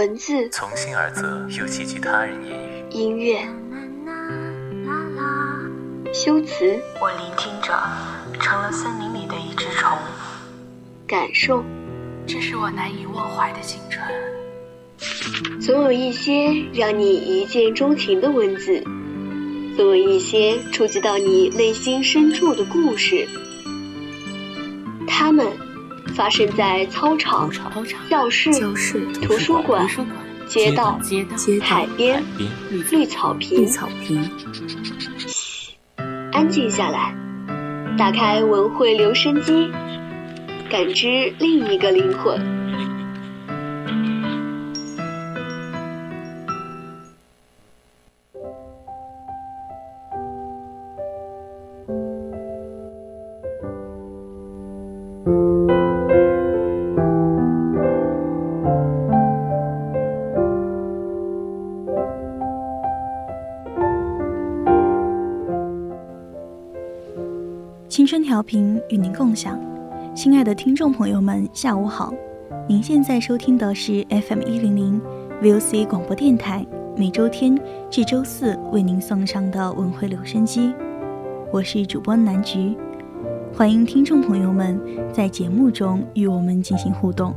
文字从心而泽，又寄居他人言语。音乐修辞，我聆听着，成了森林里的一只虫。感受，这是我难以忘怀的青春。总有一些让你一见钟情的文字，总有一些触及到你内心深处的故事，它们发生在操场、教室、图书馆、街道、海边、绿草坪。安静下来，打开文汇留声机，感知另一个灵魂。青春调频与您共享，亲爱的听众朋友们，下午好！您现在收听的是 FM100 VOC 广播电台，每周天至周四为您送上的文汇留声机，我是主播南菊，欢迎听众朋友们在节目中与我们进行互动。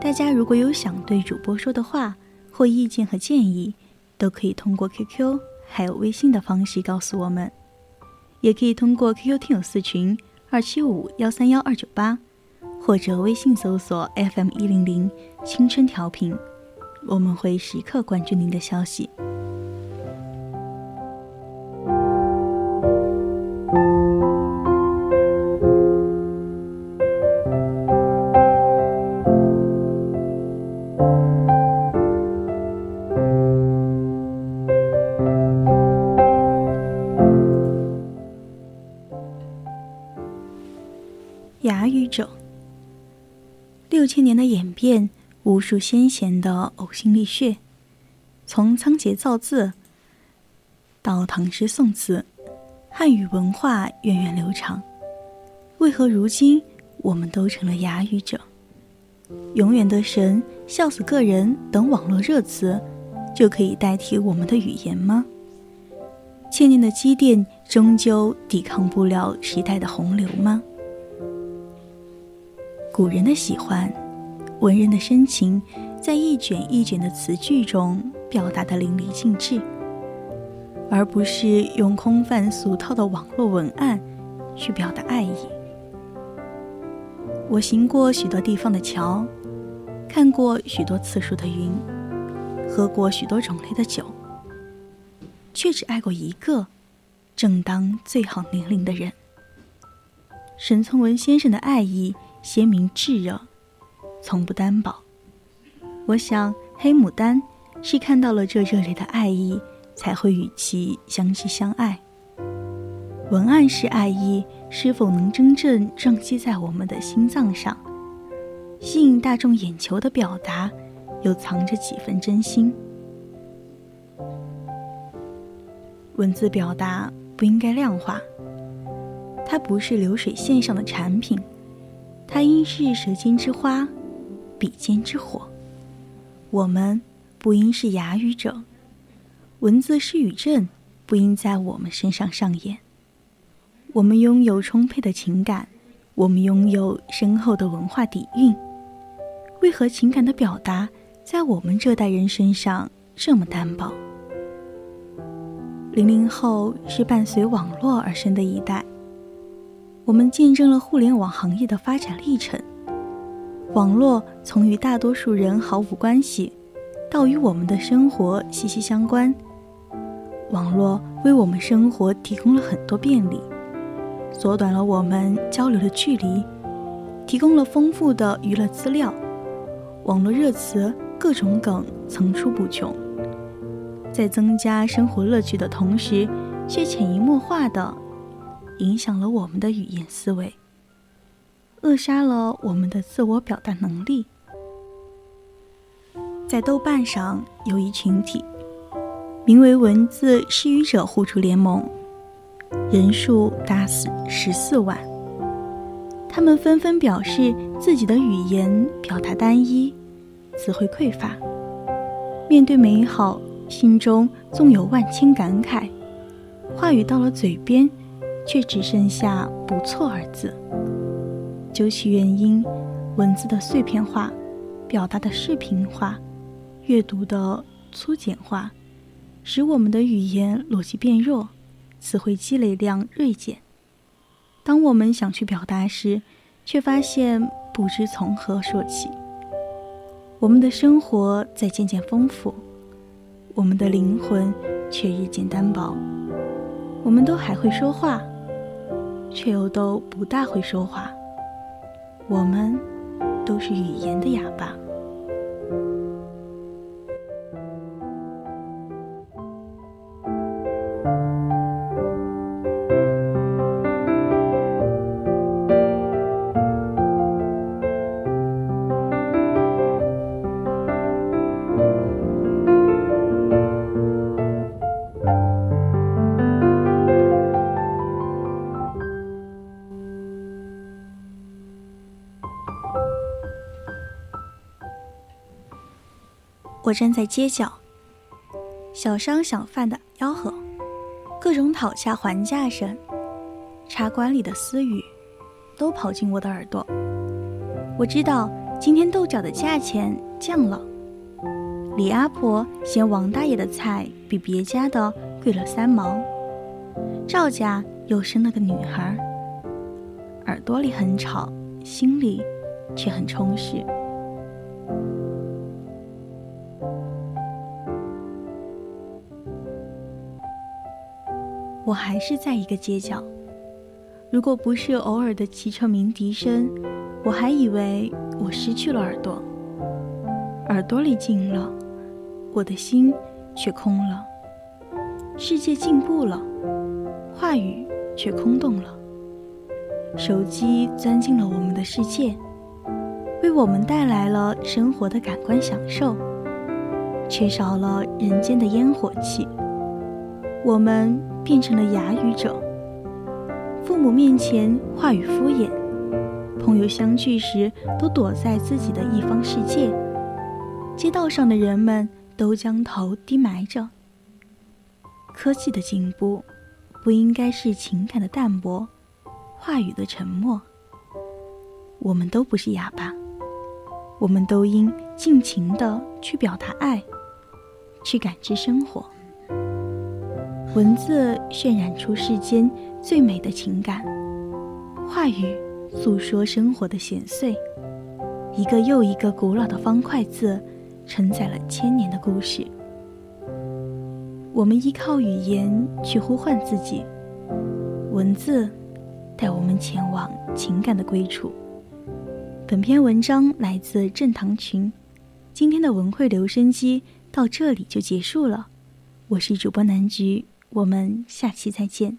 大家如果有想对主播说的话或意见和建议，都可以通过 QQ 还有微信的方式告诉我们。也可以通过 QQ 听友四群275131298，或者微信搜索 FM100 青春调频，我们会时刻关注您的消息。哑语者，6000年的演变，无数先贤的呕心沥血，从仓颉造字到唐诗宋词，汉语文化源远流长。为何如今我们都成了哑语者？永远的神、笑死个人等网络热词就可以代替我们的语言吗？千年的积淀终究抵抗不了时代的洪流吗？古人的喜欢，文人的深情，在一卷一卷的词句中表达得淋漓尽致，而不是用空泛俗套的网络文案去表达爱意。我行过许多地方的桥，看过许多次数的云，喝过许多种类的酒，却只爱过一个正当最好年龄的人。沈从文先生的爱意鲜明炙热，从不单薄。我想黑牡丹是看到了这热烈的爱意，才会与其相知相爱。文案是爱意，是否能真正撞击在我们的心脏上，吸引大众眼球的表达，又藏着几分真心。文字表达不应该量化，它不是流水线上的产品，它应是舌尖之花，笔尖之火。我们不应是哑语者，文字失语症不应在我们身上上演。我们拥有充沛的情感，我们拥有深厚的文化底蕴，为何情感的表达在我们这代人身上这么单薄？00后是伴随网络而生的一代，我们见证了互联网行业的发展历程。网络从与大多数人毫无关系，到与我们的生活息息相关。网络为我们生活提供了很多便利，缩短了我们交流的距离，提供了丰富的娱乐资料。网络热词、各种梗层出不穷，在增加生活乐趣的同时，却潜移默化的影响了我们的语言思维，扼杀了我们的自我表达能力。在豆瓣上有一群体，名为文字失语者互助联盟，人数达14万。他们纷纷表示自己的语言表达单一，词汇匮乏，面对美好，心中纵有万千感慨，话语到了嘴边，却只剩下不错二字。究其原因，文字的碎片化，表达的视频化，阅读的粗简化，使我们的语言逻辑变弱，词汇积累量锐减。当我们想去表达时，却发现不知从何说起。我们的生活在渐渐丰富，我们的灵魂却日渐单薄。我们都还会说话，却又都不大会说话。我们都是语言的哑巴。我站在街角，小商小贩的吆喝，各种讨价还价声，茶馆里的私语，都跑进我的耳朵。我知道今天豆角的价钱降了，李阿婆嫌王大爷的菜比别家的贵了3毛，赵家又生了个女孩。耳朵里很吵，心里却很充实。我还是在一个街角，如果不是偶尔的汽车鸣笛声，我还以为我失去了耳朵。耳朵里静了，我的心却空了。世界进步了，话语却空洞了。手机钻进了我们的世界，为我们带来了生活的感官享受，缺少了人间的烟火气。我们变成了哑语者，父母面前话语敷衍，朋友相聚时都躲在自己的一方世界，街道上的人们都将头低埋着。科技的进步不应该是情感的淡薄，话语的沉默。我们都不是哑巴，我们都应尽情地去表达爱，去感知生活。文字渲染出世间最美的情感，话语诉说生活的闲碎。一个又一个古老的方块字，承载了千年的故事。我们依靠语言去呼唤自己，文字带我们前往情感的归处。本篇文章来自郑唐群。今天的文汇留声机到这里就结束了，我是主播南菊，我们下期再见。